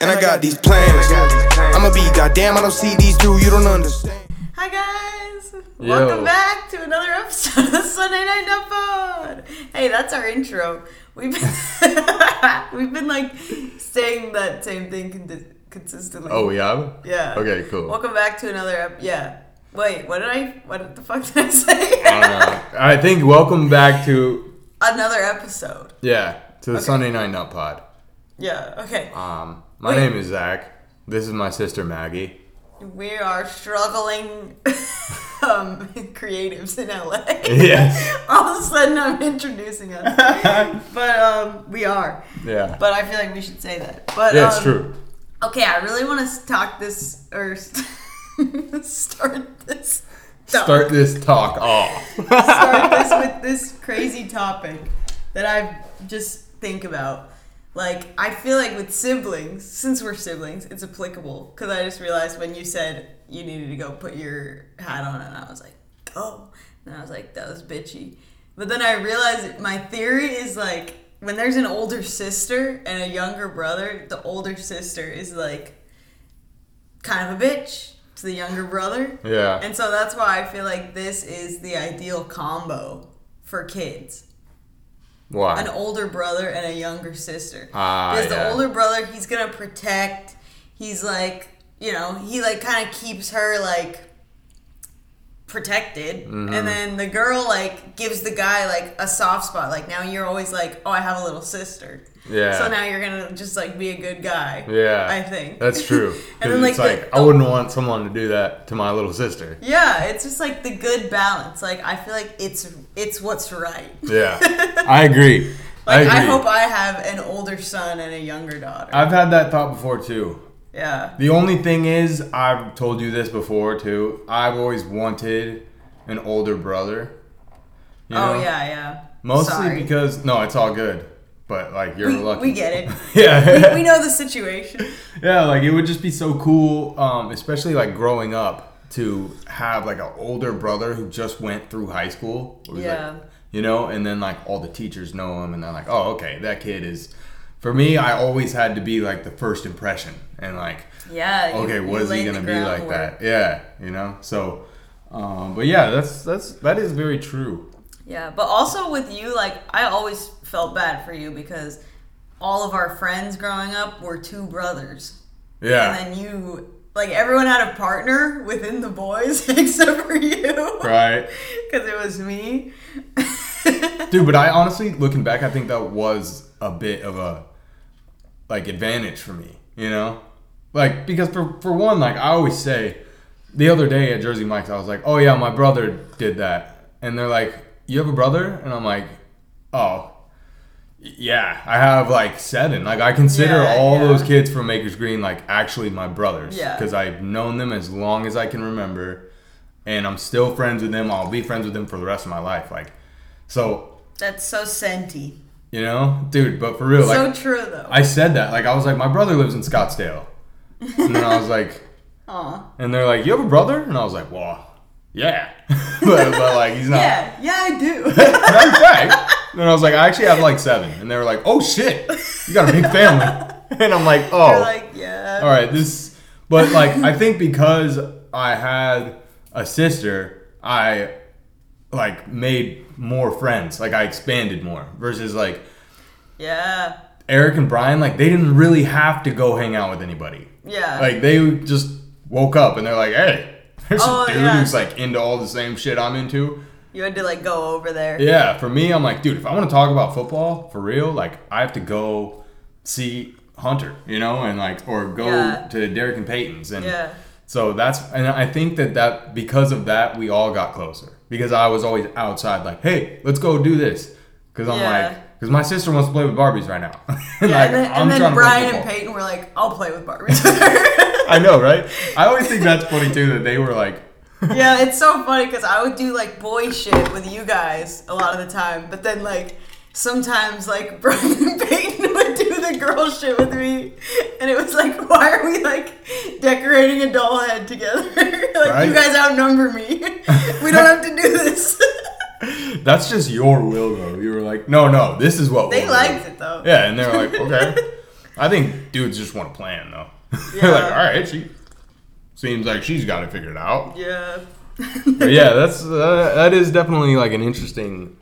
And I got these plans. I'ma be goddamn, I don't see these through, you don't understand. Hi guys, welcome back to another episode of the Sunday Night Nut Pod. Hey, that's our intro. We've been like saying that same thing consistently. Oh, we have? Yeah. Okay, cool. Welcome back to another episode. Yeah. Wait, what the fuck did I say? I don't know. I think welcome back to another episode. Yeah, to the Sunday Night Nut Pod. Yeah, okay. My name is Zach. This is my sister Maggie. We are struggling creatives in LA. Yes. All of a sudden I'm introducing us. But we are. Yeah. But I feel like we should say that. But yeah, it's true. Okay, I really want to start this talk off. Start this with this crazy topic that I just think about. Like, I feel like with siblings, since we're siblings, it's applicable. Because I just realized when you said you needed to go put your hat on, and I was like, oh. And I was like, that was bitchy. But then I realized my theory is, like, when there's an older sister and a younger brother, the older sister is, like, kind of a bitch to the younger brother. Yeah. And so that's why I feel like this is the ideal combo for kids. Why? An older brother and a younger sister. Because the older brother, he's going to protect. He's like, you know, he like kind of keeps her like protected. Mm-hmm. And then the girl like gives the guy like a soft spot. Like now you're always like, oh, I have a little sister. Yeah. So now you're going to just like be a good guy. Yeah. I think. That's true. And then like, it's like I wouldn't want someone to do that to my little sister. Yeah. It's just like the good balance. Like I feel like it's what's right. Yeah. I agree. Like I hope I have an older son and a younger daughter. I've had that thought before too. Yeah. The only thing is, I've told you this before too, I've always wanted an older brother. You know? Oh yeah, yeah. Mostly because, no, it's all good. But, like, you're lucky. We get it. Yeah. We know the situation. Yeah, like, it would just be so cool, especially, like, growing up, to have, like, an older brother who just went through high school. Yeah. Like, you know? And then, like, all the teachers know him, and they're like, oh, okay, that kid is... For me, I always had to be, like, the first impression. And, like, yeah, okay, what is he going to be like that? Yeah, you know? So, but, yeah, that is very true. Yeah, but also with you, like, I always... felt bad for you because all of our friends growing up were two brothers. Yeah. And then you, like, everyone had a partner within the boys except for you. Right. Because it was me. Dude, but I honestly, looking back, I think that was a bit of a, like, advantage for me, you know? Like, because for one, like, I always say, the other day at Jersey Mike's, I was like, oh, yeah, my brother did that. And they're like, you have a brother? And I'm like, oh. Yeah, I have like 7. Like I consider those kids from Makers Green like actually my brothers. Yeah. Because I've known them as long as I can remember, and I'm still friends with them. I'll be friends with them for the rest of my life. Like, so. That's so senti. You know, dude. But for real, like, so true though. I said that. Like I was like, my brother lives in Scottsdale, and then I was like, aw. And they're like, you have a brother? And I was like, wow. Yeah. but like he's not. Yeah, I do. That's right. And I was like, I actually have like 7. And they were like, oh shit, you got a big family. And I'm like, oh. You're like, yeah. All right, this. But like, I think because I had a sister, I like made more friends. Like I expanded more versus like. Yeah. Eric and Brian, like they didn't really have to go hang out with anybody. Yeah. Like they just woke up and they're like, hey, there's a dude who's like into all the same shit I'm into. You had to, like, go over there. Yeah, for me, I'm like, dude, if I want to talk about football, for real, like, I have to go see Hunter, you know, and, like, or go to Derek and Peyton's. And so that's, and I think that because of that, we all got closer. Because I was always outside, like, hey, let's go do this. Because I'm like, because my sister wants to play with Barbies right now. and then Brian and Peyton were like, I'll play with Barbies. I know, right? I always think that's funny, too, that they were like, yeah, it's so funny because I would do like boy shit with you guys a lot of the time, but then like sometimes like Brian and Peyton would do the girl shit with me, and it was like, why are we like decorating a doll head together? Like right? You guys outnumber me. We don't have to do this. That's just your will though. You were like, no, this is what they liked it though. Yeah, and they were like, okay. I think dudes just want to plan, though. Yeah. Like, all right, she seems like she's got it figured out. Yeah. But yeah, that's that is definitely like an interesting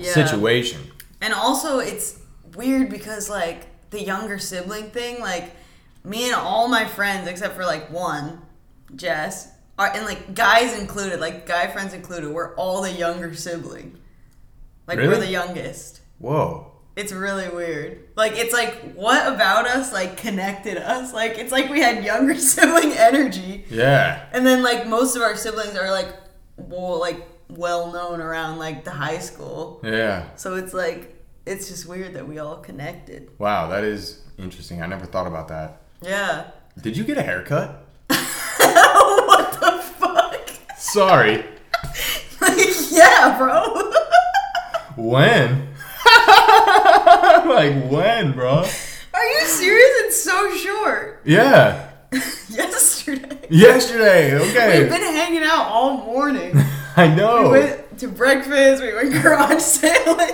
situation. And also, it's weird because like the younger sibling thing, like me and all my friends except for like one, Jess, are, and like guys included, like guy friends included, we're all the younger sibling. Like really? We're the youngest. Whoa. It's really weird. Like, it's like, what about us, like, connected us? Like, it's like we had younger sibling energy. Yeah. And then, like, most of our siblings are, like, well-known around, like, the high school. Yeah. So it's, like, it's just weird that we all connected. Wow, that is interesting. I never thought about that. Yeah. Did you get a haircut? What the fuck? Sorry. Like, yeah, bro. When? Like, when, bro? Are you serious? It's so short. Yeah. Yesterday, okay. We've been hanging out all morning. I know. We went to breakfast. We went garage sailing.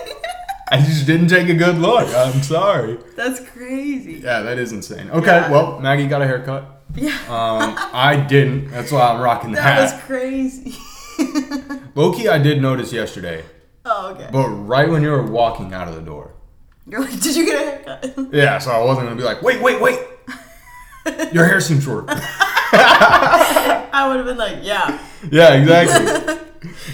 I just didn't take a good look. I'm sorry. That's crazy. Yeah, that is insane. Okay, yeah. Well, Maggie got a haircut. Yeah. I didn't. That's why I'm rocking the hat. That was crazy. Low-key, I did notice yesterday. Oh, okay. But right when you were walking out of the door. You're like, did you get a haircut? Yeah, so I wasn't going to be like, wait. Your hair seems short. I would have been like, yeah. Yeah, exactly.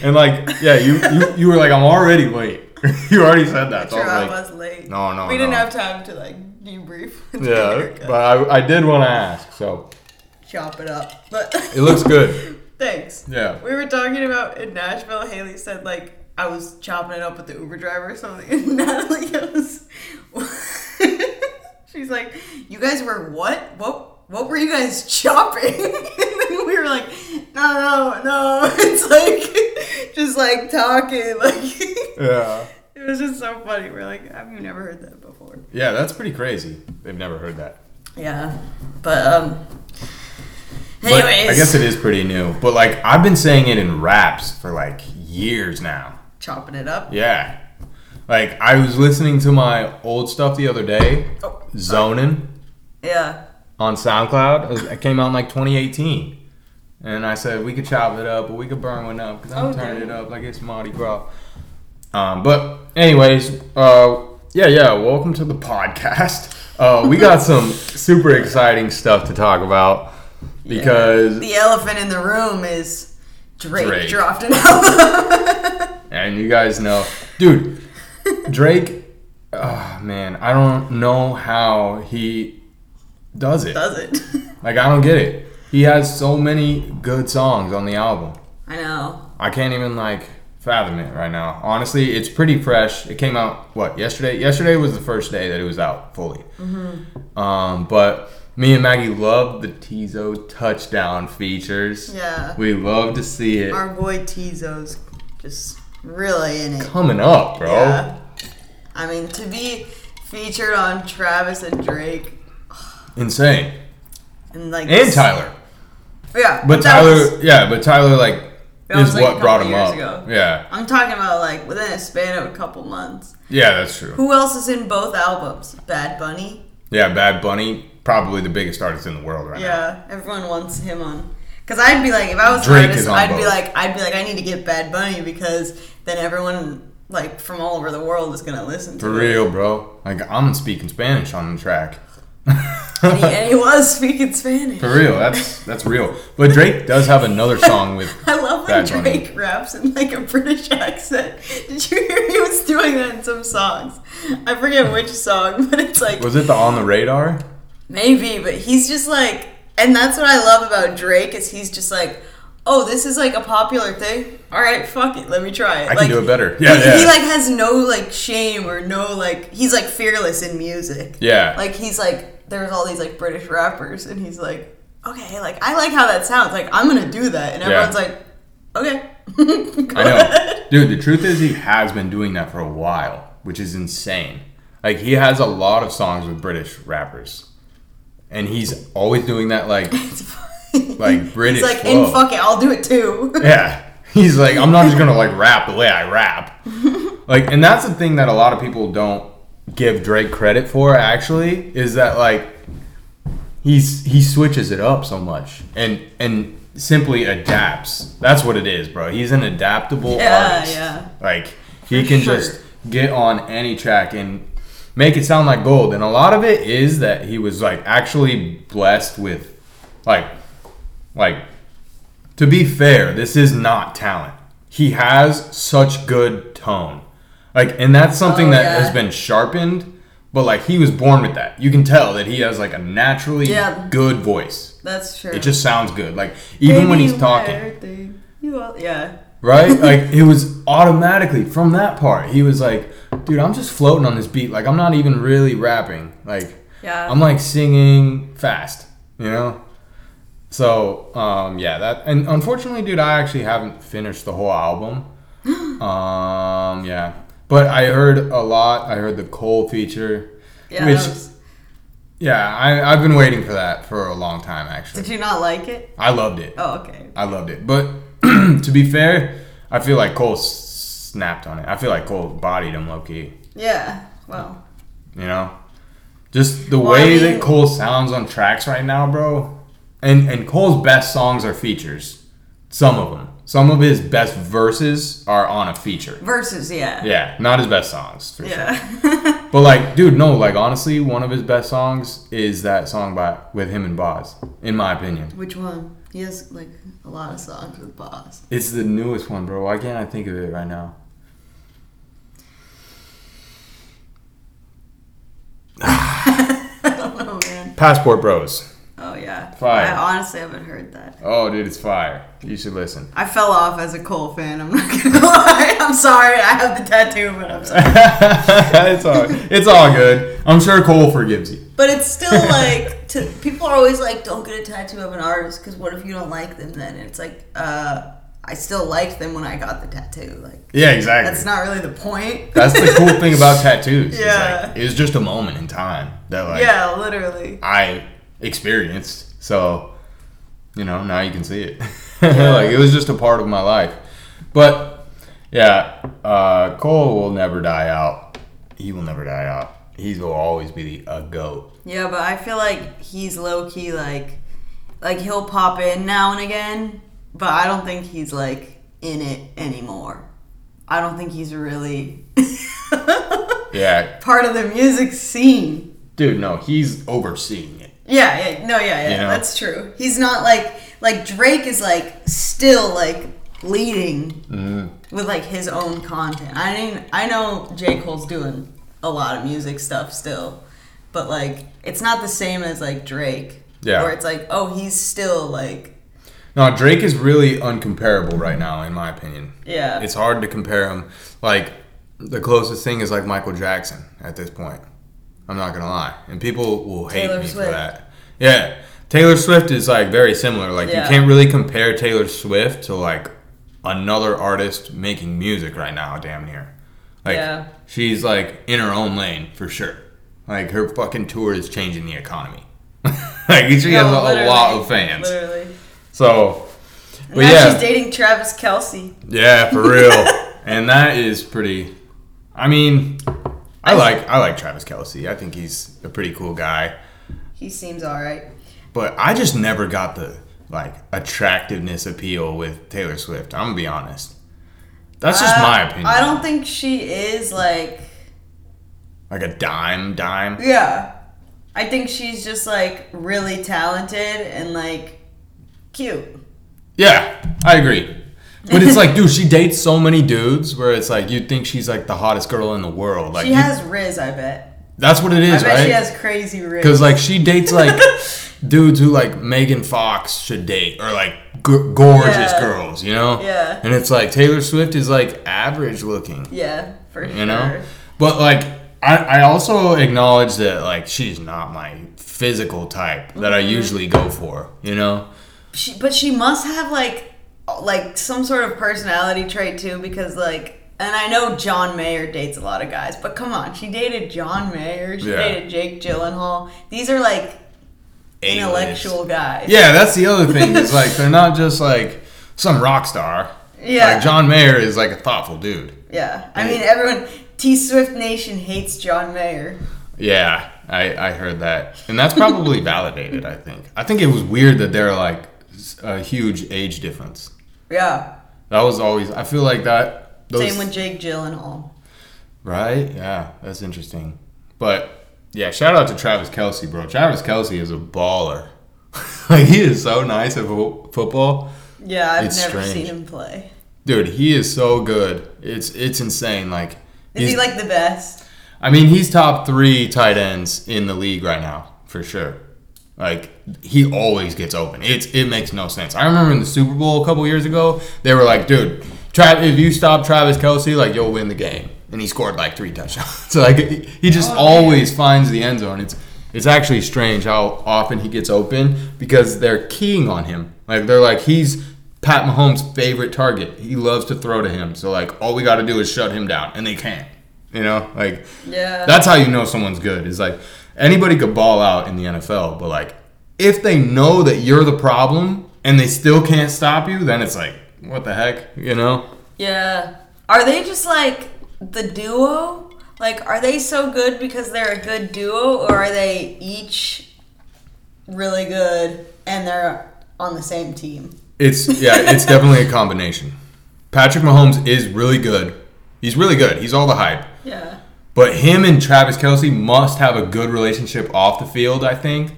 And like, yeah, you were like, I'm already late. You already said that. True, so I was late. No. We didn't have time to like debrief. Yeah, but I did want to ask, so. Chop it up. But it looks good. Thanks. Yeah. We were talking about in Nashville, Haley said like, I was chopping it up with the Uber driver or something, and Natalie goes, she's like, you guys were what were you guys chopping? And then we were like, no, it's like, just like talking, like, yeah. It was just so funny, we're like, I've never heard that before. Yeah, that's pretty crazy, they've never heard that. Yeah, but, anyways. But I guess it is pretty new, but like, I've been saying it in raps for like, years now. Chopping it up? Yeah. Like, I was listening to my old stuff the other day. Oh. Zonin'. Yeah. On SoundCloud. It came out in like 2018. And I said, we could chop it up, or we could burn one up, because I'm turning it up like it's Mardi Gras. But anyways, welcome to the podcast. We got some super exciting stuff to talk about, because... Yeah. The elephant in the room is... Drake dropped an album. And you guys know. Dude, Drake, oh man, I don't know how he does it. Like, I don't get it. He has so many good songs on the album. I know. I can't even, like, fathom it right now. Honestly, it's pretty fresh. It came out, what, yesterday? Yesterday was the first day that it was out fully. Mm-hmm. But... Me and Maggie love the Tizo touchdown features. Yeah. We love to see it. Our boy Tizo's just really in it. Coming up, bro. Yeah. I mean, to be featured on Travis and Drake. Insane. And like. And Tyler. Yeah. But Tyler, like, is like what brought him up. Ago. Yeah. I'm talking about like within a span of a couple months. Yeah, that's true. Who else is in both albums? Bad Bunny. Yeah, Bad Bunny. Probably the biggest artist in the world right now. Yeah, everyone wants him on. Because I'd be like, if I was an artist, I'd be like, I need to get Bad Bunny, because then everyone like from all over the world is gonna listen to him. For real, bro. Like, I'm speaking Spanish on the track. and he was speaking Spanish. For real, that's real. But Drake does have another song with. I love when Drake raps in like a British accent. Did you hear he was doing that in some songs? I forget which song, but it's like. Was it the On the Radar? Maybe, but he's just like, and that's what I love about Drake, is he's just like, oh, this is like a popular thing. All right, fuck it, let me try it. I can do it better. Yeah, he like has no like shame or no like, he's like fearless in music. Yeah. Like he's like, there's all these like British rappers, and he's like, okay, like I like how that sounds. Like I'm gonna do that, and everyone's like, okay. Go ahead. Dude, the truth is he has been doing that for a while, which is insane. Like he has a lot of songs with British rappers. And he's always doing that, like, British. He's like, and fuck it, I'll do it too. Yeah. He's like, I'm not just going to, like, rap the way I rap. Like, and that's the thing that a lot of people don't give Drake credit for, actually, is that, like, he switches it up so much and simply adapts. That's what it is, bro. He's an adaptable artist. Yeah. Like, he can just get on any track and make it sound like gold. And a lot of it is that he was, like, actually blessed with, like, to be fair, this is not talent. He has such good tone. Like, and that's something that has been sharpened, but, like, he was born with that. You can tell that he has, like, a naturally good voice. That's true. It just sounds good. Like, even when he's talking. Right? Like, it was automatically from that part. He was like, dude, I'm just floating on this beat. Like, I'm not even really rapping. Like, I'm, like, singing fast, you know? So, that. And unfortunately, dude, I actually haven't finished the whole album. But I heard a lot. I heard the Cole feature. Yeah. Which, I've been waiting for that for a long time, actually. Did you not like it? I loved it. Oh, okay. I loved it. But to be fair, I feel like Cole snapped on it. I feel like Cole bodied him low-key. Yeah, well. You know? Just the way that Cole sounds on tracks right now, bro. And Cole's best songs are features. Some of them. Some of his best verses are on a feature. Verses, yeah. Yeah, not his best songs, for sure. But, like, dude, no, like, honestly, one of his best songs is that song with him and Boz, in my opinion. Which one? He has, like, a lot of songs with Boz. It's the newest one, bro. Why can't I think of it right now? I don't know, man. Passport Bros. Oh, yeah. Fire. I honestly haven't heard that. Oh, dude, it's fire. You should listen. I fell off as a Cole fan. I'm not going to lie. I'm sorry. I have the tattoo, but I'm sorry. It's all good. I'm sure Cole forgives you. But it's still like, people are always like, don't get a tattoo of an artist because what if you don't like them then? And it's like, I still liked them when I got the tattoo. Like, yeah, exactly. That's not really the point. That's the cool thing about tattoos. Yeah. It's like, it was just a moment in time that, like, yeah, literally, I experienced. So, you know, now you can see it. Like, it was just a part of my life. But yeah, Cole will never die out. He will never die out. He will always be a goat. Yeah, but I feel like he's low key like he'll pop in now and again, but I don't think he's, like, in it anymore. I don't think he's really part of the music scene. Dude, no, he's overseeing it. Yeah, you know? That's true. He's not like Drake is, like, still, like, leading with, like, his own content. I know J. Cole's doing a lot of music stuff still, but, like, it's not the same as, like, Drake. Yeah. Where it's like, oh, he's still, like... No, Drake is really uncomparable right now, in my opinion. Yeah. It's hard to compare him. Like, the closest thing is, like, Michael Jackson at this point. I'm not gonna lie. And people will hate me for that. Yeah. Taylor Swift is, like, very similar. Like, you can't really compare Taylor Swift to, like, another artist making music right now, damn near. Like, she's, like, in her own lane, for sure. Like, her fucking tour is changing the economy. Like, she has a lot of fans. Literally. So, and but now she's dating Travis Kelce. Yeah, for real. And that is pretty... I mean, I like Travis Kelce. I think he's a pretty cool guy. He seems all right. But I just never got the, like, attractiveness appeal with Taylor Swift. I'm going to be honest. That's just my opinion. I don't think she is, like... Like a dime? Yeah. I think she's just, like, really talented and, like, cute. Yeah, I agree. But it's like, dude, she dates so many dudes where it's like, you'd think she's, like, the hottest girl in the world. Like, she has Riz, I bet. That's what it is, right? I bet she has crazy Riz. Because, like, she dates, like... dudes who, like, Megan Fox should date, or, like, gorgeous girls, you know? Yeah. And it's like, Taylor Swift is, like, average looking. Yeah, for sure. You know? But, like, I also acknowledge that, like, she's not my physical type that I usually go for, you know? But she must have, like, some sort of personality trait, too, because, like, and I know John Mayer dates a lot of guys, but come on, she dated John Mayer, she dated Jake Gyllenhaal. These are, like... intellectual guys. Yeah, that's the other thing. Is like they're not just like some rock star. Yeah. Like John Mayer is like a thoughtful dude. Yeah. I mean everyone T-Swift Nation hates John Mayer. Yeah, I heard that. And that's probably validated, I think. I think it was weird that there are like a huge age difference. Yeah. That was always, I feel like that. Same with Jake Gyllenhaal. Right? Yeah, that's interesting. But yeah, shout out to Travis Kelce, bro. Travis Kelce is a baller. Like, he is so nice at football. Yeah, I've never seen him play. Dude, he is so good. It's insane. Like, is he like the best? I mean, he's top 3 tight ends in the league right now, for sure. Like, he always gets open. It makes no sense. I remember in the Super Bowl a couple years ago, they were like, dude, if you stop Travis Kelce, like, you'll win the game. And he scored like 3 touchdowns. So, like, he just always finds the end zone. It's actually strange how often he gets open because they're keying on him. Like, they're like, he's Pat Mahomes' favorite target. He loves to throw to him. So, like, all we got to do is shut him down. And they can't. You know? Like, yeah. That's how you know someone's good. Is like, anybody could ball out in the NFL. But, like, if they know that you're the problem and they still can't stop you, then it's like, what the heck? You know? Yeah. Are they just, like, the duo? Like, are they so good because they're a good duo, or are they each really good and they're on the same team? It's definitely a combination. Patrick Mahomes is really good. He's really good. He's all the hype. Yeah. But him and Travis Kelce must have a good relationship off the field, I think,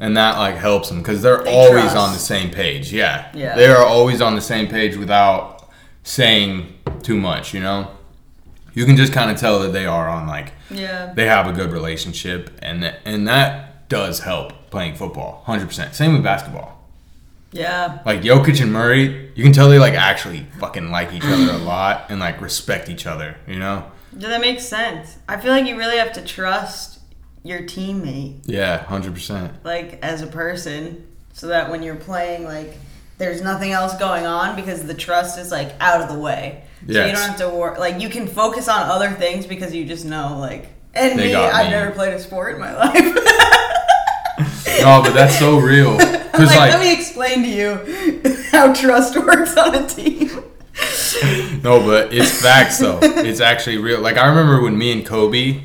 and that like helps them because they're always on the same page. Yeah. Yeah. They are always on the same page without saying too much, you know? You can just kind of tell that they are on, like, yeah, they have a good relationship, and that does help playing football, 100%. Same with basketball. Yeah. Like, Jokic and Murray, you can tell they, like, actually fucking like each other a lot and, like, respect each other, you know? Yeah, that makes sense. I feel like you really have to trust your teammate. Yeah, 100%. Like, as a person, so that when you're playing, like, there's nothing else going on because the trust is, like, out of the way. So yes. You don't have to worry. Like, you can focus on other things because you just know, like... And me, I've never played a sport in my life. No, but that's so real. Like, let me explain to you how trust works on a team. No, but it's facts, though. It's actually real. Like, I remember when me and Kobe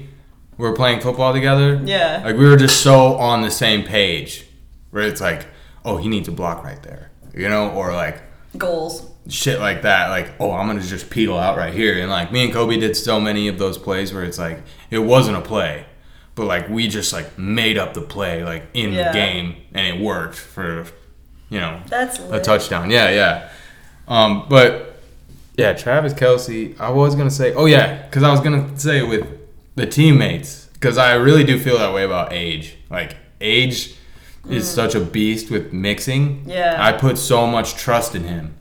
were playing football together. Yeah. Like, we were just so on the same page. Where it's like, oh, he needs a block right there. You know? Or, like... Goals. Shit like that, like, oh, I'm gonna just pedal out right here. And like, me and Kobe did so many of those plays where it's like, it wasn't a play, but like, we just like made up the play like in the game, and it worked for, you know, that's lit. A touchdown. But yeah, Travis Kelce, I was gonna say, oh yeah, because I was gonna say with the teammates, because I really do feel that way about age. Like, age is such a beast with mixing. Yeah, I put so much trust in him.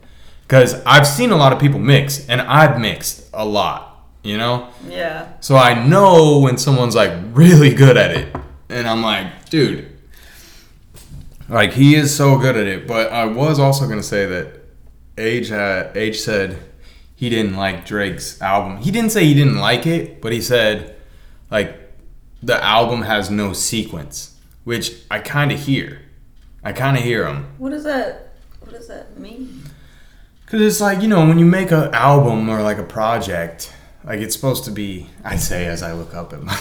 Because I've seen a lot of people mix, and I've mixed a lot, you know? Yeah. So I know when someone's, like, really good at it. And I'm like, dude, like, he is so good at it. But I was also going to say that Age said he didn't like Drake's album. He didn't say he didn't like it, but he said, like, the album has no sequence, which I kind of hear. I kind of hear him. What does that mean? Because it's like, you know, when you make an album or like a project, like it's supposed to be, I say as I look up at my...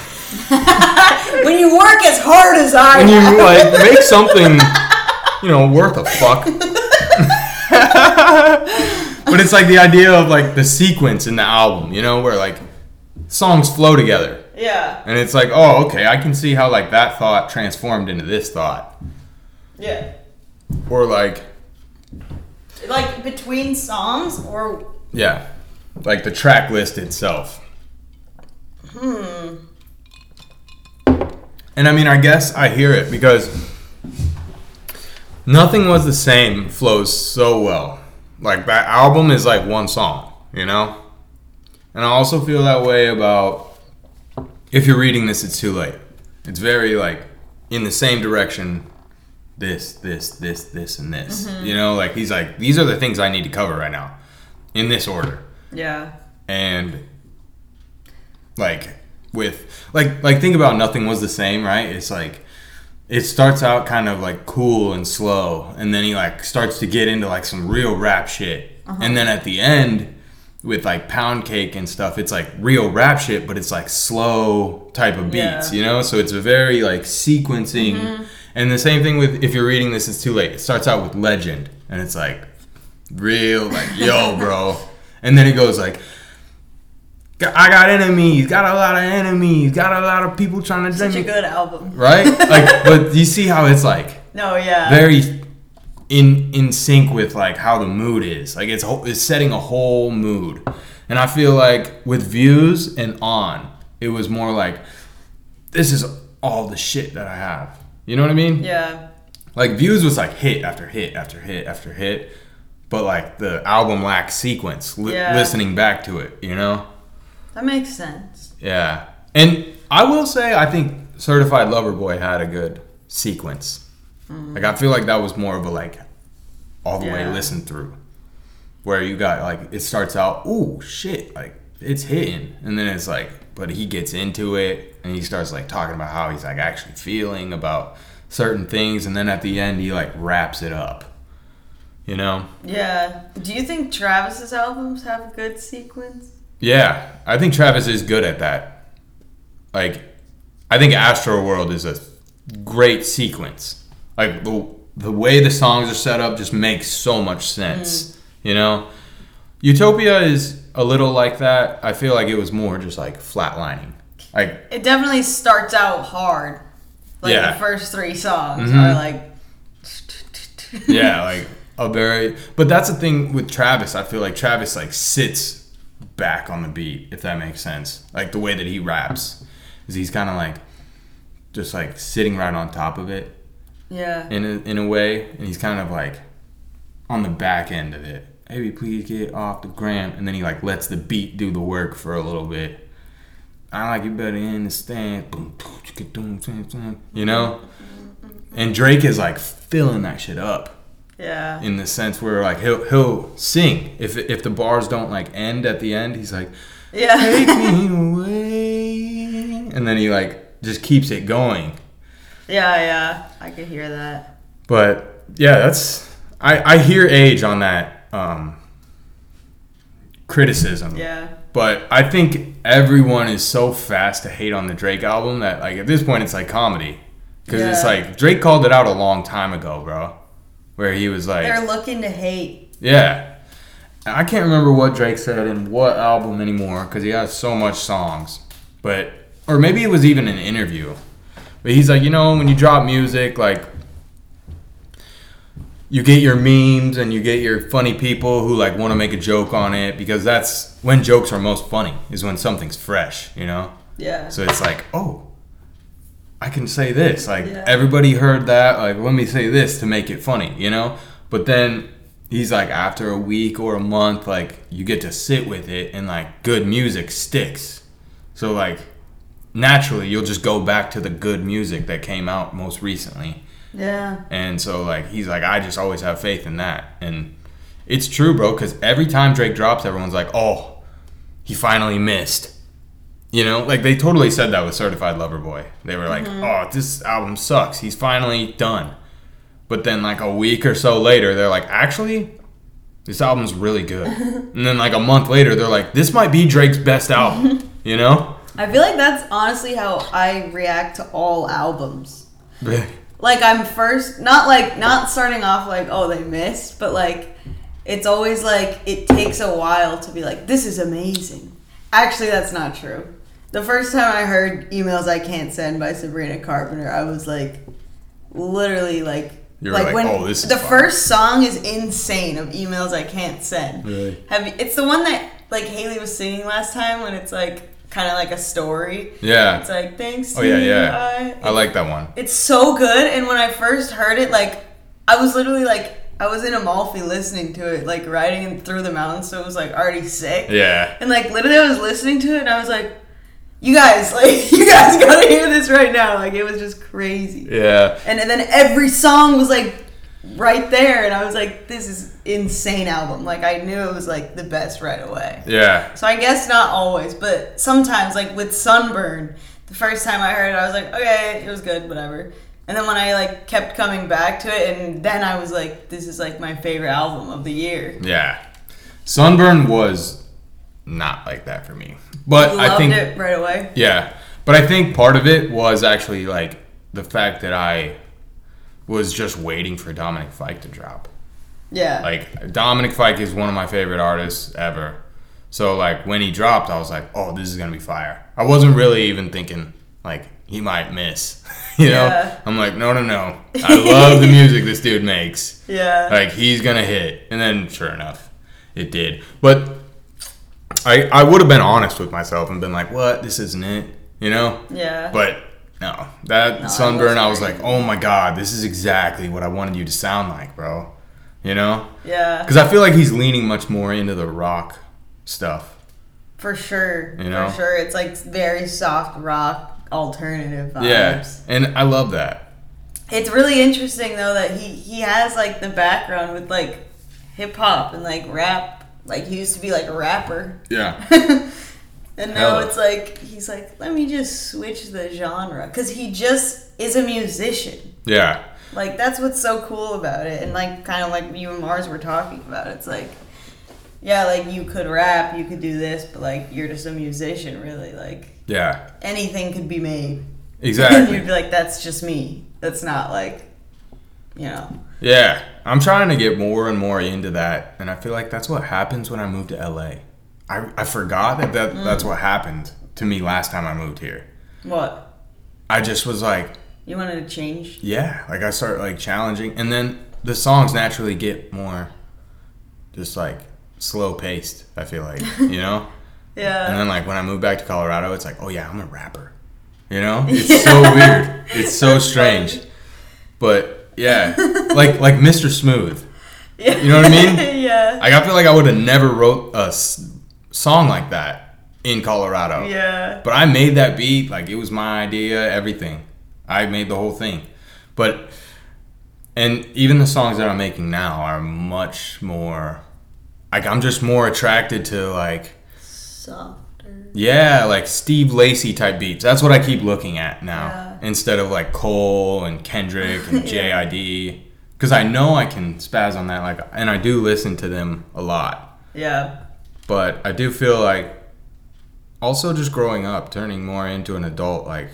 When you work as hard as I do. When you like make something, you know, worth a fuck. But it's like the idea of like the sequence in the album, you know, where like songs flow together. Yeah. And it's like, oh, okay, I can see how like that thought transformed into this thought. Yeah. Or like... Like, between songs, or... Yeah. Like, the track list itself. And, I mean, I guess I hear it, because... Nothing Was the Same flows so well. Like, that album is, like, one song, you know? And I also feel that way about... If you're reading this, it's too late. It's very, like, in the same direction... this, and this. Mm-hmm. You know, like, he's like, these are the things I need to cover right now in this order. Yeah. And, like, with... Like think about Nothing Was the Same, right? It's like, it starts out kind of, like, cool and slow, and then he, like, starts to get into, like, some real rap shit. Uh-huh. And then at the end, with like pound cake and stuff, it's like real rap shit, but it's like slow type of beats, you know? So it's a very like sequencing. Mm-hmm. And the same thing with, if you're reading This Is Too Late, it starts out with legend and it's like real like, yo, bro. And then it goes like, I got enemies, got a lot of enemies, got a lot of people trying to... Such a good album. Right? Like, but you see how it's like... No, yeah. Very in sync with like how the mood is. Like it's setting a whole mood. And I feel like with Views and On, it was more like, this is all the shit that I have. You know what I mean? Yeah. Like Views was like hit after hit after hit after hit. But like the album lacks sequence, listening back to it, you know? That makes sense. Yeah. And I will say, I think Certified Lover Boy had a good sequence. Mm-hmm. Like, I feel like that was more of a, like, all the way listen through. Where you got, like, it starts out, ooh, shit, like, it's hitting. And then it's like, but he gets into it, and he starts, like, talking about how he's, like, actually feeling about certain things. And then at the end, he, like, wraps it up. You know? Yeah. Do you think Travis's albums have a good sequence? Yeah, I think Travis is good at that. Like, I think Astroworld is a great sequence. Like, the way the songs are set up just makes so much sense, you know? Utopia is a little like that. I feel like it was more just, like, flatlining. Like, it definitely starts out hard. Like, the first three songs are, like... yeah, like, a very... But that's the thing with Travis. I feel like Travis, like, sits... back on the beat, if that makes sense. Like the way that he raps is he's kind of like just like sitting right on top of it, in a way, and he's kind of like on the back end of it. Hey, please get off the gram, and then he like lets the beat do the work for a little bit. I like you better understand, you know. And Drake is like filling that shit up. Yeah. In the sense where like he'll sing if the bars don't like end at the end, he's like, take me away, and then he like just keeps it going. Yeah, I could hear that. But yeah, that's I hear age on that criticism. Yeah. But I think everyone is so fast to hate on the Drake album that like at this point it's like comedy because it's like Drake called it out a long time ago, bro. Where he was like... They're looking to hate. Yeah. I can't remember what Drake said in what album anymore because he has so much songs. But... Or maybe it was even an interview. But he's like, you know, when you drop music, like... You get your memes and you get your funny people who, like, want to make a joke on it. Because that's when jokes are most funny. Is when something's fresh, you know? Yeah. So it's like, oh... I can say this, like, everybody heard that, like, let me say this to make it funny, you know? But then he's like, after a week or a month, like, you get to sit with it and, like, good music sticks. So, like, naturally, you'll just go back to the good music that came out most recently. Yeah. And so, like, he's like, I just always have faith in that. And it's true, bro, because every time Drake drops, everyone's like, oh, he finally missed. You know, like they totally said that with Certified Lover Boy. They were like, oh, this album sucks. He's finally done. But then like a week or so later, they're like, actually, this album's really good. And then like a month later, they're like, this might be Drake's best album, you know? I feel like that's honestly how I react to all albums. Like I'm first, not starting off like, oh, they missed, but like it's always like it takes a while to be like, this is amazing. Actually, that's not true. The first time I heard Emails I Can't Send by Sabrina Carpenter, I was like, literally like... You were like when oh, this is fun. First song is insane of Emails I Can't Send. Really? It's the one that like Haley was singing last time when it's like kind of like a story. Yeah. It's like, thanks to you. I like that one. It's so good. And when I first heard it, like, I was literally like... I was in Amalfi listening to it, like riding through the mountains, so it was like already sick. Yeah. And like literally I was listening to it and I was like, you guys gotta hear this right now. Like it was just crazy. Yeah. And then every song was like right there and I was like, this is insane album. Like I knew it was like the best right away. Yeah. So I guess not always, but sometimes like with Sunburn, the first time I heard it, I was like, okay, it was good, whatever. And then when I, like, kept coming back to it, and then I was like, this is, like, my favorite album of the year. Yeah. Sunburn was not like that for me. But I think loved it right away. Yeah. But I think part of it was actually like the fact that I was just waiting for Dominic Fike to drop. Yeah. Like Dominic Fike is one of my favorite artists ever. So like when he dropped, I was like, oh, this is going to be fire. I wasn't really even thinking like he might miss, you know? Yeah. I'm like, no. I love the music this dude makes. Yeah. Like he's going to hit. And then sure enough, it did. But I would have been honest with myself and been like, what? This isn't it, you know? Yeah. But no, Sunburn, I was like, oh my God, this is exactly what I wanted you to sound like, bro. You know? Yeah. Because I feel like he's leaning much more into the rock stuff. For sure. You know? For sure. It's like very soft rock alternative vibes. Yeah. And I love that. It's really interesting, though, that he has like the background with like hip hop and like rap. Like, he used to be, like, a rapper. Yeah. And now it's like, he's like, let me just switch the genre. Because he just is a musician. Yeah. Like, that's what's so cool about it. And, like, kind of like you and Mars were talking about. It's like, yeah, like, you could rap, you could do this, but, like, you're just a musician, really. Like, yeah. Anything could be made. Exactly. You'd be like, that's just me. That's not, like, you know. Yeah, I'm trying to get more and more into that, and I feel like that's what happens when I moved to LA. I forgot that that's what happened to me last time I moved here. What? I just was like... You wanted to change? Yeah, like I start like challenging, and then the songs naturally get more just like slow-paced, I feel like, you know? Yeah. And then like when I moved back to Colorado, it's like, oh yeah, I'm a rapper, you know? It's so weird. It's so strange. But... yeah, like Mr. Smooth. Yeah. You know what I mean? Yeah. Like, I feel like I would have never wrote a song like that in Colorado. Yeah. But I made that beat. Like, it was my idea, everything. I made the whole thing. But, and even the songs that I'm making now are much more, like, I'm just more attracted to, like... softer. Yeah, like Steve Lacy type beats. That's what I keep looking at now. Yeah. Instead of like Cole and Kendrick and JID. Because I know I can spaz on that. Like, and I do listen to them a lot. Yeah. But I do feel like also just growing up, turning more into an adult, like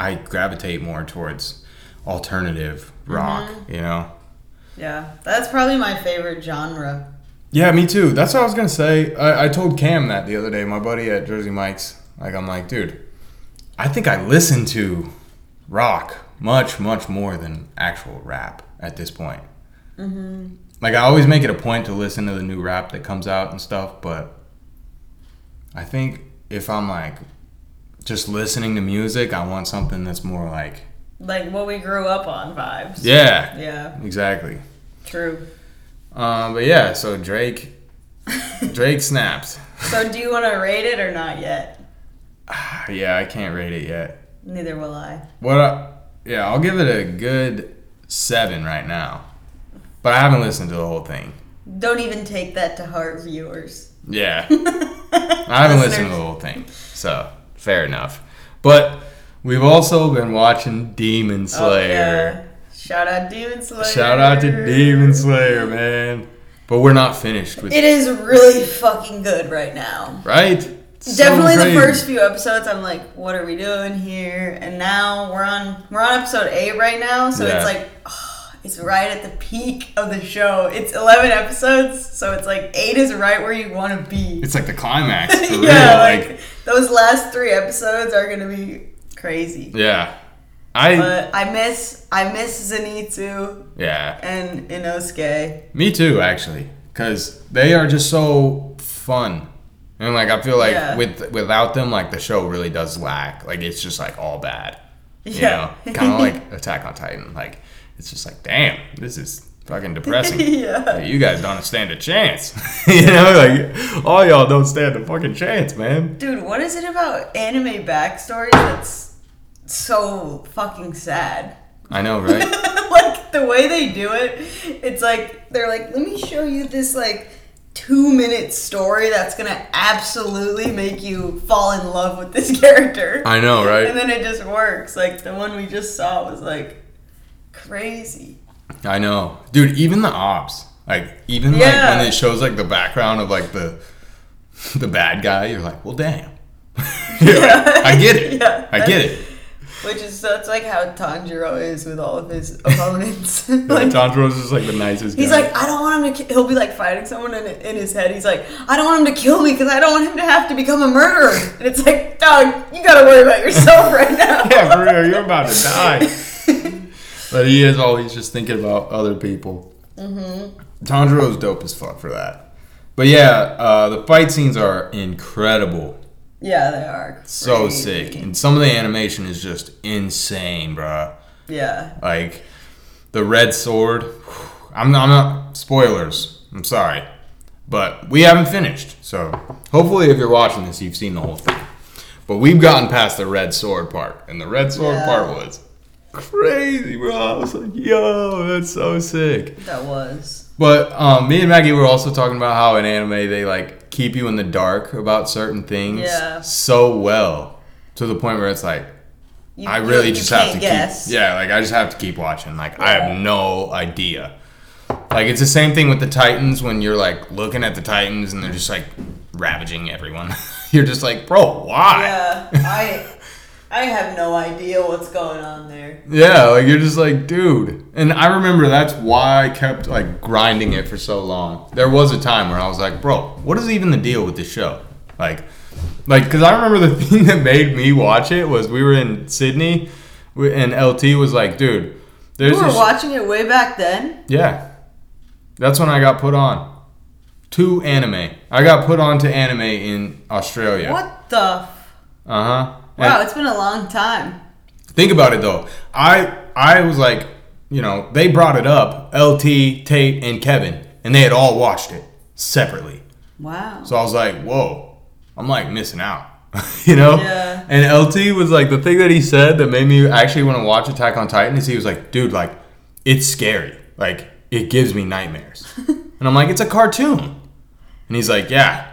I gravitate more towards alternative rock, you know? Yeah. That's probably my favorite genre. Yeah, me too. That's what I was going to say. I told Cam that the other day, my buddy at Jersey Mike's. Like, I'm like, dude, I think I listen to rock much more than actual rap at this point. Mm-hmm. Like, I always make it a point to listen to the new rap that comes out and stuff, but I think if I'm, like, just listening to music, I want something that's more like... like what we grew up on vibes. Yeah. Yeah. Exactly. True. But yeah, so Drake snaps. So do you want to rate it or not yet? Yeah, I can't rate it yet. Neither will I. I'll give it a good 7 right now. But I haven't listened to the whole thing. Don't even take that to heart, viewers. Yeah. I haven't listened to the whole thing. So, fair enough. But we've also been watching Demon Slayer. Oh, yeah. Shout out to Demon Slayer, man. But we're not finished with it. It is really fucking good right now. Right? So definitely crazy. The first few episodes, I'm like, what are we doing here? And now we're on episode 8 right now, so it's like, oh, it's right at the peak of the show. It's 11 episodes, so it's like 8 is right where you want to be. It's like the climax. For yeah, real. Like those last 3 episodes are gonna be crazy. Yeah, I miss Zenitsu. Yeah, and Inosuke. Me too, actually, because they are just so fun. And, like, I feel like without them, like, the show really does lack. Like, it's just, like, all bad. You know? Kind of like Attack on Titan. Like, it's just like, damn, this is fucking depressing. Like, you guys don't stand a chance. You know? Like, all y'all don't stand a fucking chance, man. Dude, what is it about anime backstory that's so fucking sad? I know, right? Like, the way they do it, it's like, they're like, let me show you this, like... 2-minute story that's gonna absolutely make you fall in love with this character. I know, right? And then it just works. Like, the one we just saw was, like, crazy. I know. Dude, even the ops. Like, even, like, when it shows, like, the background of, like, the the bad guy, you're like, well, damn. Yeah, I get it. Yeah, I get it. Which is, that's like how Tanjiro is with all of his opponents. Like, Tanjiro's just like the nicest guy. He's like, I don't want him to, he'll be like fighting someone in his head. He's like, I don't want him to kill me because I don't want him to have to become a murderer. And it's like, dog, you gotta worry about yourself right now. Yeah, for real, you're about to die. But he is always just thinking about other people. Mm-hmm. Tanjiro's dope as fuck for that. But yeah, the fight scenes are incredible. Yeah, they are. So sick. And some of the animation is just insane, bro. Yeah. Like, the red sword. I'm not... Spoilers. I'm sorry. But we haven't finished. So, hopefully if you're watching this, you've seen the whole thing. But we've gotten past the red sword part. And the red sword part was crazy, bro. I was like, yo, that's so sick. That was. But me and Maggie were also talking about how in anime they, like, keep you in the dark about certain things so well to the point where it's like I just have to keep watching. Like I have no idea. Like it's the same thing with the Titans when you're like looking at the Titans and they're just like ravaging everyone. You're just like, bro, why? Yeah, I have no idea what's going on there. Yeah, like you're just like, dude. And I remember that's why I kept like grinding it for so long. There was a time where I was like, bro, what is even the deal with this show? Like, because I remember the thing that made me watch it was we were in Sydney and LT was like, dude, there's we were watching it way back then? Yeah. That's when I got put on to anime. I got put on to anime in Australia. What the? Uh-huh. Wow, it's been a long time. Think about it, though. I was like, you know, they brought it up, LT, Tate, and Kevin, and they had all watched it separately. Wow. So I was like, whoa, I'm, like, missing out, you know? Yeah. And LT was like, the thing that he said that made me actually want to watch Attack on Titan is he was like, dude, like, it's scary. Like, it gives me nightmares. And I'm like, it's a cartoon. And he's like, Yeah.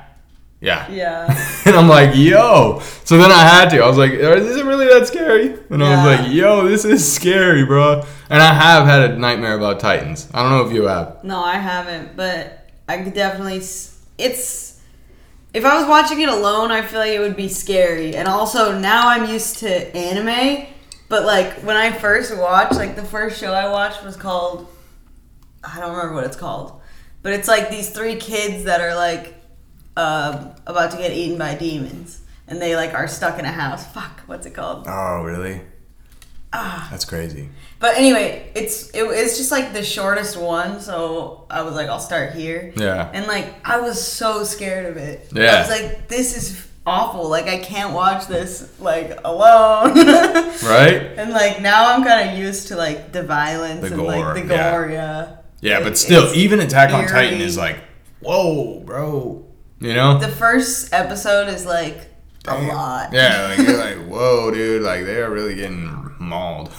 And I'm like, yo. So then I had to. I was like, is it really that scary? And I was like, yo, this is scary, bro. And I have had a nightmare about Titans. I don't know if you have. No, I haven't. But I could definitely... If I was watching it alone, I feel like it would be scary. And also, now I'm used to anime. But, like, when I first watched... Like, the first show I watched was called... I don't remember what it's called. But it's, like, these three kids that are, like... about to get eaten by demons, and they like are stuck in a house. Fuck, what's it called? Oh, really? That's crazy. But anyway, it's just like the shortest one, so I was like, I'll start here. Yeah. And like, I was so scared of it. Yeah. I was like, this is awful. Like, I can't watch this like alone. Right. And like now I'm kind of used to like the violence and gore. Like the gore. Yeah. Yeah, but still, even Attack on Titan is like, whoa, bro. You know? The first episode is, like, a lot. Yeah, like, you're like, whoa, dude, like, they are really getting mauled.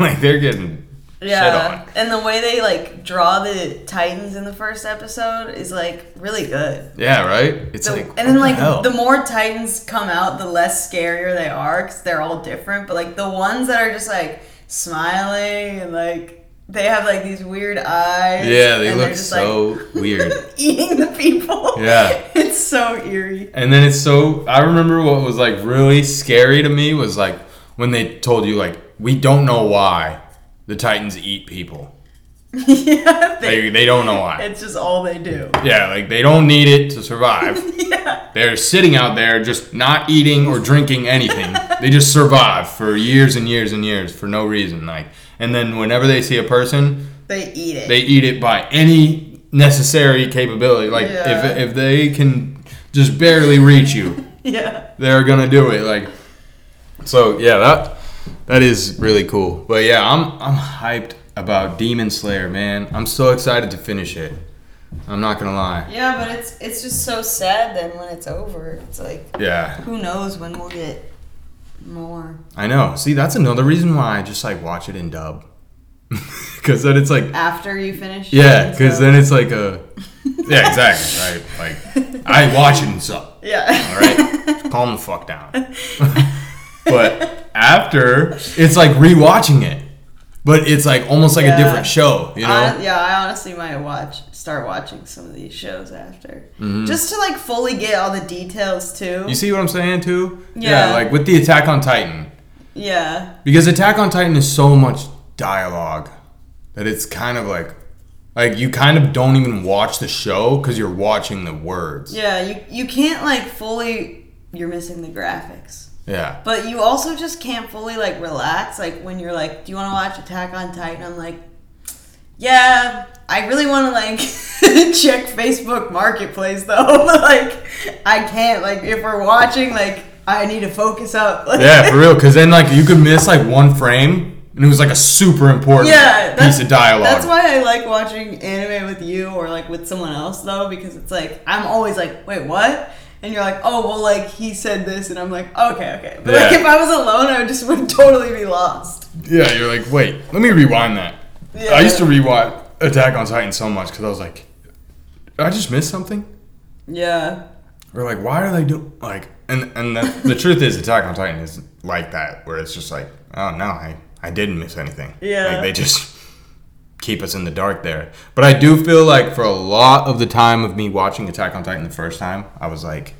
Like, they're getting shit on. And the way they, like, draw the Titans in the first episode is, like, really good. Yeah, right? It's like, and then, like, the more Titans come out, the less scarier they are, because they're all different. But, like, the ones that are just, like, smiling and, like... They have, like, these weird eyes. Yeah, they look just, so like, weird. Eating the people. Yeah. It's so eerie. And then it's so... I remember what was, like, really scary to me was, like, when they told you, like, we don't know why the Titans eat people. Yeah. They don't know why. It's just all they do. Yeah, like, they don't need it to survive. Yeah. They're sitting out there just not eating or drinking anything. They just survive for years and years and years for no reason, like... And then whenever they see a person, they eat it. They eat it by any necessary capability. Like, if they can just barely reach you, they're going to do it. Like, so, yeah, that is really cool. But, yeah, I'm hyped about Demon Slayer, man. I'm so excited to finish it. I'm not going to lie. Yeah, but it's just so sad then when it's over. It's like, who knows when we'll get... more. I know. See, that's another reason why I just like watch it in dub. Because then it's like after you finish. Yeah, because then it's like a. Yeah, exactly. Right. Like I watch it in sub. Yeah. All right. Just calm the fuck down. But after, it's like rewatching it. But it's like almost like a different show, you know? I honestly might start watching some of these shows after. Mm-hmm. Just to like fully get all the details too. You see what I'm saying too? Yeah. Like with the Attack on Titan. Yeah. Because Attack on Titan is so much dialogue that it's kind of like you kind of don't even watch the show because you're watching the words. Yeah, you can't like fully, you're missing the graphics. Yeah. But you also just can't fully, like, relax. Like, when you're like, do you want to watch Attack on Titan? I'm like, yeah, I really want to, like, check Facebook Marketplace, though. But, like, I can't. Like, if we're watching, like, I need to focus up. Like, yeah, for real. Because then, like, you could miss, like, one frame. And it was, like, a super important piece of dialogue. That's why I like watching anime with you or, like, with someone else, though. Because it's, like, I'm always like, wait, what? And you're like, oh, well, like, he said this. And I'm like, okay. But, like, if I was alone, I just would totally be lost. Yeah, you're like, wait, let me rewind that. Yeah. I used to rewind Attack on Titan so much because I was like, did I just miss something? Yeah. Or, like, why are they doing, like, and the truth is Attack on Titan is like that, where it's just like, oh, no, I didn't miss anything. Yeah. Like, they just keep us in the dark there. But I do feel like for a lot of the time of me watching Attack on Titan the first time, I was like,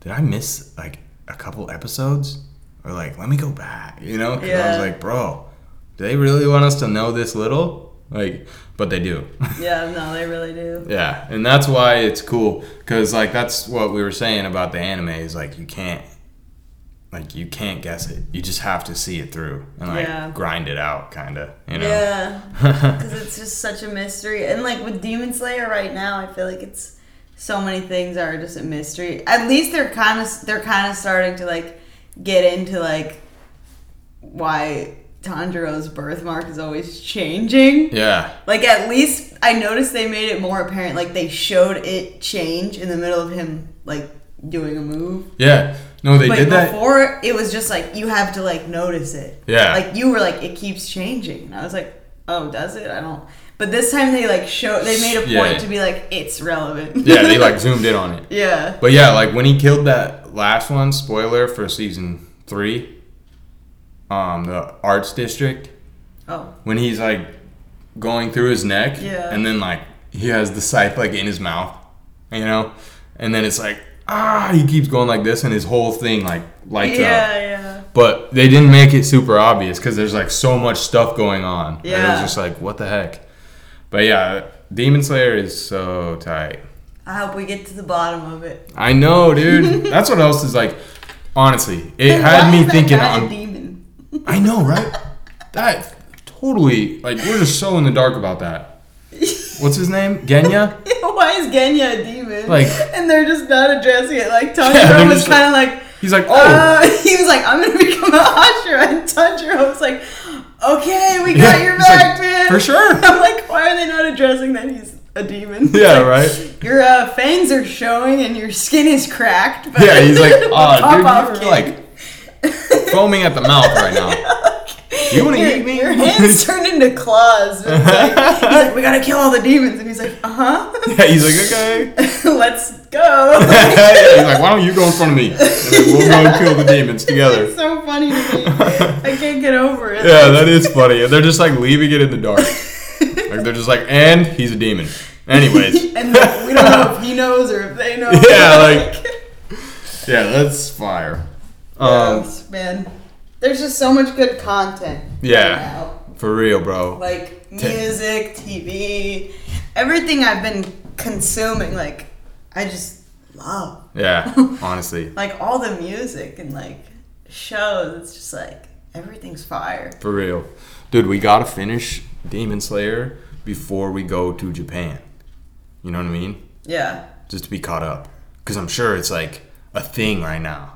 did I miss like a couple episodes? Or like, let me go back, you know? Because I was like, bro, do they really want us to know this little? Like, but they do. Yeah, no, they really do. Yeah, and that's why it's cool. Because like, that's what we were saying about the anime is like, you can't guess it. You just have to see it through and like grind it out, kind of, you know? Yeah, because it's just such a mystery. And like with Demon Slayer right now, I feel like it's so many things are just a mystery. At least they're kind of starting to like get into like why Tanjiro's birthmark is always changing. Yeah. Like at least I noticed they made it more apparent. Like they showed it change in the middle of him like doing a move. Yeah. No, they did that. Before, it was just like, you have to, like, notice it. Yeah. Like, you were like, it keeps changing. And I was like, oh, does it? I don't. But this time they, like, they made a point to be like, it's relevant. Yeah, they, like, zoomed in on it. Yeah. But, yeah, like, when he killed that last one, spoiler for season 3, the arts district. Oh. When he's, like, going through his neck. Yeah. And then, like, he has the scythe, like, in his mouth. You know? And then it's like, he keeps going like this, and his whole thing, like, lights up. Yeah. But they didn't make it super obvious, because there's, like, so much stuff going on. Yeah. It was just like, what the heck? But, yeah, Demon Slayer is so tight. I hope we get to the bottom of it. I know, dude. That's what else is, like, honestly, it had me thinking. A demon? I know, right? That totally, like, we're just so in the dark about that. What's his name? Genya? Why is Genya a demon? Like, and they're just not addressing it. Like, Tanjiro was kind of like... He's like, oh. He was like, I'm going to become a Ashura. And Tanjiro was like, okay, we got your back, like, man. For sure. I'm like, why are they not addressing that he's a demon? Yeah, like, right? Your fangs are showing and your skin is cracked. But yeah, he's like, oh, dude, you're like foaming at the mouth right now. You want to eat me? Your hands turned into claws. It's like, he's like, we gotta kill all the demons, and he's like, Yeah, he's like, okay, let's go. He's like, why don't you go in front of me? And then we'll go kill the demons together. It's so funny to me. I can't get over it. Yeah, that is funny. They're just like leaving it in the dark. Like they're just like, and he's a demon. Anyways, and like, we don't know if he knows or if they know. Yeah, like, yeah, that's fire. Man. There's just so much good content. Yeah, right, for real, bro. Like music, TV, everything I've been consuming, like, I just love. Yeah, honestly. Like all the music and like shows, it's just like everything's fire. For real. Dude, we gotta finish Demon Slayer before we go to Japan. You know what I mean? Yeah. Just to be caught up. Because I'm sure it's like a thing right now.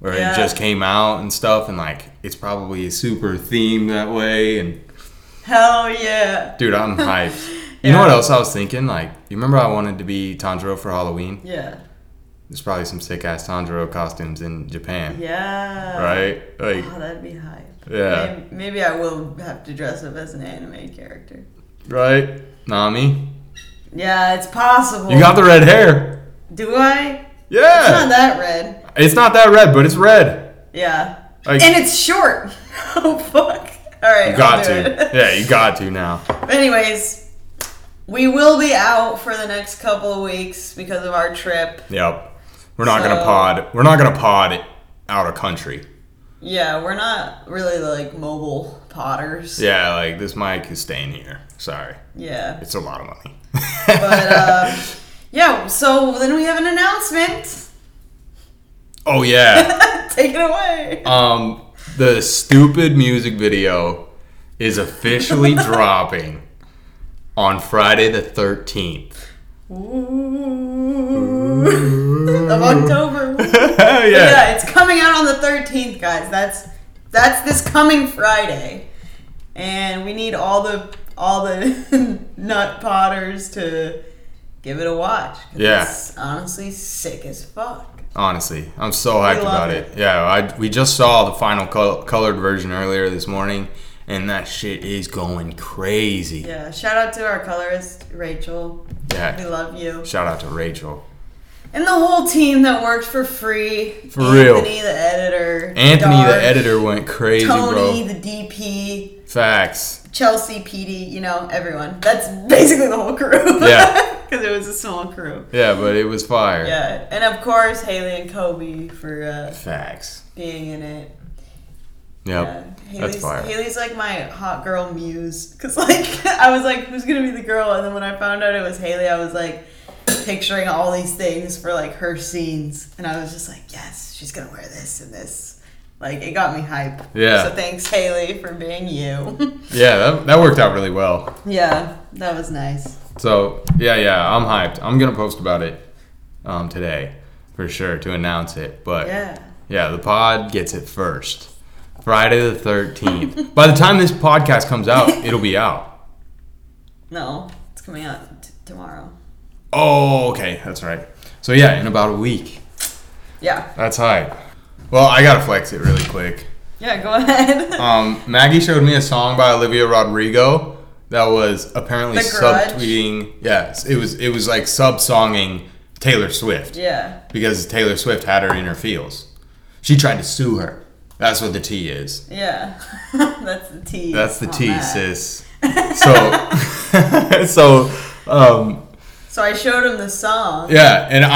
Where it just came out and stuff, and like it's probably super themed that way. And hell yeah, dude, I'm hyped. You know what else I was thinking? Like, you remember I wanted to be Tanjiro for Halloween? Yeah. There's probably some sick ass Tanjiro costumes in Japan. Yeah. Right? Like, oh, that'd be hype. Yeah. Maybe I will have to dress up as an anime character. Right? Nami. Yeah, it's possible. You got the red hair. Do I? Yeah. It's not that red. It's not that red, but it's red. Yeah. Like, and it's short. Oh, fuck. All right. You got to. Yeah, you got to now. But anyways, we will be out for the next couple of weeks because of our trip. Yep. We're not gonna pod. We're not gonna pod out of country. Yeah, we're not really like mobile podders. Yeah, like this mic is staying here. Sorry. Yeah. It's a lot of money. But yeah, so then we have an announcement. Oh yeah. Take it away. The stupid music video is officially dropping on Friday the 13th. Ooh. Of October. Yeah. Yeah, it's coming out on the 13th, guys. That's this coming Friday. And we need all the nut potters to give it a watch. Yeah. It's honestly sick as fuck. Honestly, I'm so hyped about it. Yeah, we just saw the final colored version earlier this morning, and that shit is going crazy. Yeah, shout out to our colorist, Rachel. Yeah. We love you. Shout out to Rachel. And the whole team that worked for free. For real. Anthony, the editor. Anthony, Dark, the editor, went crazy, Tony, bro. Tony, the DP. Facts. Chelsea, PD, you know, everyone. That's basically the whole crew. Yeah. Because it was a small crew. Yeah, but it was fire. Yeah, and of course, Haley and Kobe for facts being in it. Yep, yeah, that's fire. Haley's like my hot girl muse. Because like, I was like, who's going to be the girl? And then when I found out it was Haley, I was like picturing all these things for like her scenes. And I was just like, yes, she's going to wear this and this. Like, it got me hype. Yeah. So thanks, Haley, for being you. Yeah, that worked out really well. Yeah, that was nice. So, yeah, I'm hyped. I'm going to post about it today for sure to announce it. But, yeah, the pod gets it first. Friday the 13th. By the time this podcast comes out, it'll be out. No, it's coming out tomorrow. Oh, okay. That's right. So, yeah, in about a week. Yeah. That's hype. Well, I gotta flex it really quick. Yeah, go ahead. Maggie showed me a song by Olivia Rodrigo that was apparently subtweeting. Yes, it was like sub-songing Taylor Swift. Yeah. Because Taylor Swift had her in her feels. She tried to sue her. That's what the T is. Yeah, that's the T. That's the T, that. Sis. So, so I showed him the song. Yeah, and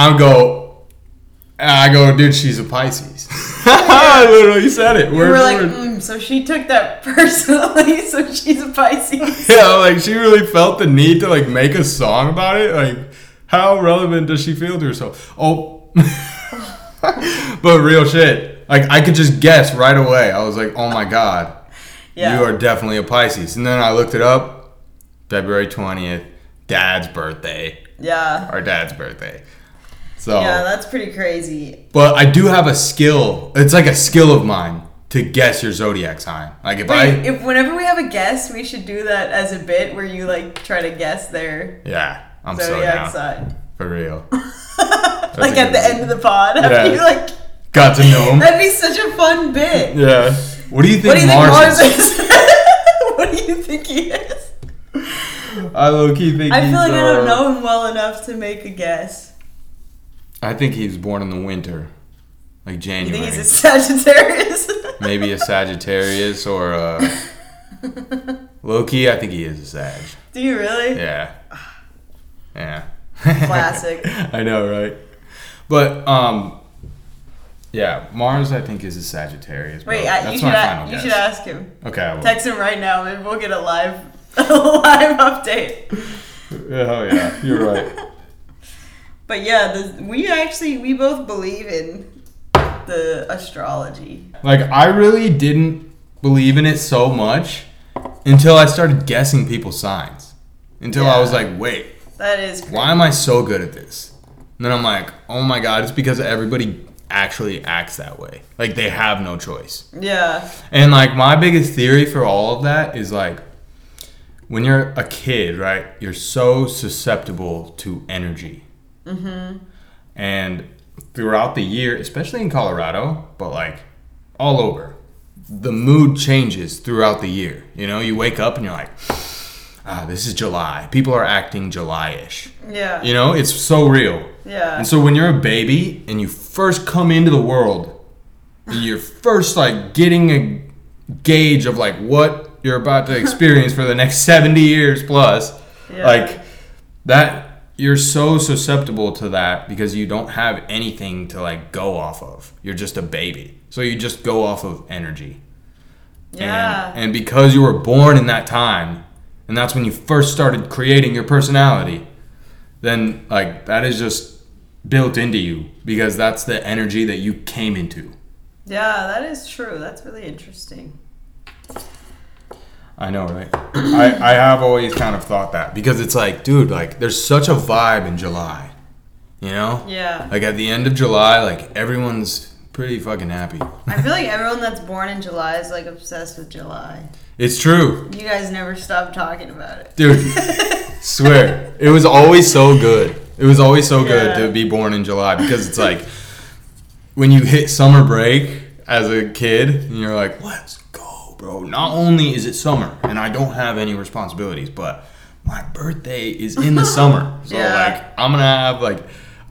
I go, dude, she's a Pisces. I literally said it. We're like, so she took that personally, so she's a Pisces. Yeah, like she really felt the need to like make a song about it. Like, how relevant does she feel to herself? Oh, but real shit. Like I could just guess right away. I was like, oh my God, yeah. You are definitely a Pisces. And then I looked it up, February 20th, Dad's birthday. Yeah. Our dad's birthday. So, yeah, that's pretty crazy. But I do have a skill. It's like a skill of mine to guess your zodiac sign. Like if whenever we have a guest, we should do that as a bit where you like try to guess their zodiac sign. For real. Like at the end of the pod, after you like got to know them. That'd be such a fun bit. Yeah. What do you think Mars is? What do you think he is? I low-key think I feel like I don't know him well enough to make a guess. I think he was born in the winter, like January. You think he's a Sagittarius? Maybe a Sagittarius or a... Low-key, I think he is a Sag. Do you really? Yeah. Yeah. Classic. I know, right? But, yeah, Mars, I think, is a Sagittarius. Bro. Wait, you should ask him. Okay, I will. Text him right now, and we'll get a live update. Oh, yeah, you're right. But yeah, we both believe in the astrology. Like, I really didn't believe in it so much until I started guessing people's signs. Until I was like, wait. That is crazy. Why am I so good at this? And then I'm like, oh my God, it's because everybody actually acts that way. Like, they have no choice. Yeah. And like, my biggest theory for all of that is like, when you're a kid, right, you're so susceptible to energy. Mm-hmm. And throughout the year, especially in Colorado, but like all over, the mood changes throughout the year. You know, you wake up and you're like, this is July. People are acting July-ish. Yeah. You know, it's so real. Yeah. And so when you're a baby and you first come into the world, and you're first like getting a gauge of like what you're about to experience for the next 70 years plus. Yeah. Like that, you're so susceptible to that because you don't have anything to like go off of. You're just a baby. So you just go off of energy. Yeah. And because you were born in that time, and that's when you first started creating your personality, then like that is just built into you because that's the energy that you came into. Yeah, that is true. That's really interesting. I know, right? I have always kind of thought that because it's like, dude, like there's such a vibe in July, you know? Yeah. Like at the end of July, like everyone's pretty fucking happy. I feel like everyone that's born in July is like obsessed with July. It's true. You guys never stop talking about it. Dude, swear. It was always so good. It was always so good to be born in July because it's like when you hit summer break as a kid and you're like, let's go, bro. Not only is it summer and I don't have any responsibilities, but my birthday is in the summer. So like I'm going to have like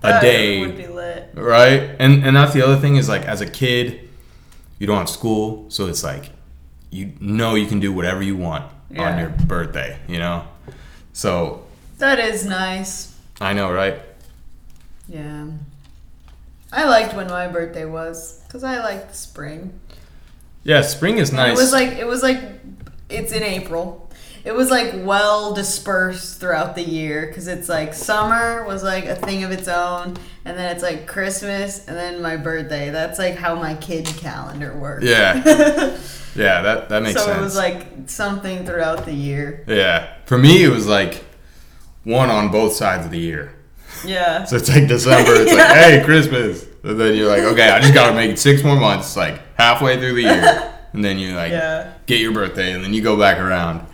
a day. That would be lit. Right? And that's the other thing is like as a kid, you don't have school. So it's like, you know you can do whatever you want on your birthday, you know? So. That is nice. I know, right? Yeah. I liked when my birthday was, because I liked spring. Yeah, spring is nice. It was like, it's in April. It was like well dispersed throughout the year, because it's like summer was like a thing of its own, and then it's like Christmas, and then my birthday. That's like how my kid calendar works. Yeah. Yeah, that makes sense. So it was like something throughout the year. Yeah. For me, it was like one on both sides of the year. Yeah. So it's like December. It's like, hey, Christmas. And then you're like, okay, I just got to make it 6 more months, like halfway through the year. And then you like get your birthday and then you go back around.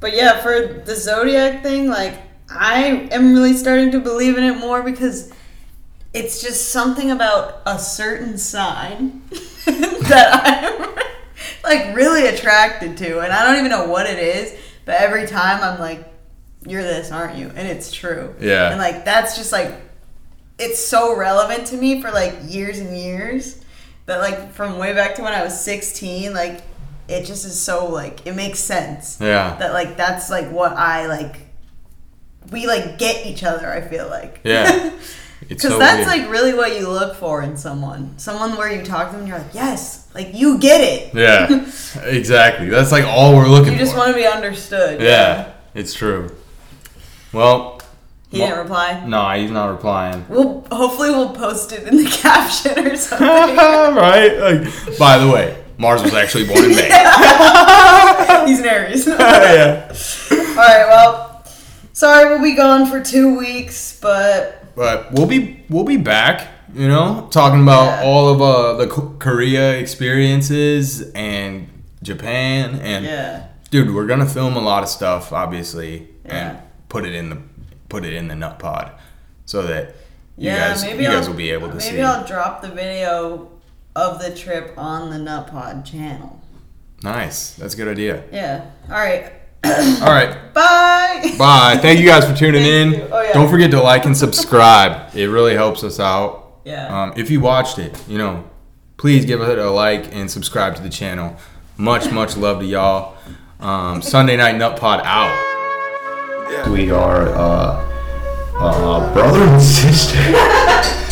But yeah, for the Zodiac thing, like I am really starting to believe in it more because it's just something about a certain sign that I'm... like really attracted to, and I don't even know what it is, but every time I'm like, you're this, aren't you? And it's true. Yeah. And like that's just like, it's so relevant to me for like years and years that like from way back to when I was 16, like it just is so like it makes sense. Yeah. That like that's like what I like, we like get each other, I feel like. Yeah. Because so that's weird. Like really what you look for in someone where you talk to them and you're like, yes, like you get it. Yeah, exactly. That's like all we're looking for. You just want to be understood. Yeah, it's true. Well, he didn't reply. No, he's not replying. Well, hopefully we'll post it in the caption or something. Right? Like, by the way, Mars was actually born in May. He's an Aries. Yeah. All right. Well, sorry we'll be gone for 2 weeks, but we'll be back, you know, talking about all of the Korea experiences and Japan and dude, we're gonna film a lot of stuff, obviously, and put it in the Nut Pod, so that you guys will be able to see. Maybe I'll drop the video of the trip on the Nut Pod channel. Nice, that's a good idea. Yeah. All right. Alright. Bye. Thank you guys for tuning in. Oh, yeah. Don't forget to like and subscribe. It really helps us out. Yeah. If you watched it, you know, please give it a like and subscribe to the channel. Much, much love to y'all. Sunday Night Nut Pod out. Yeah. We are brother and sister.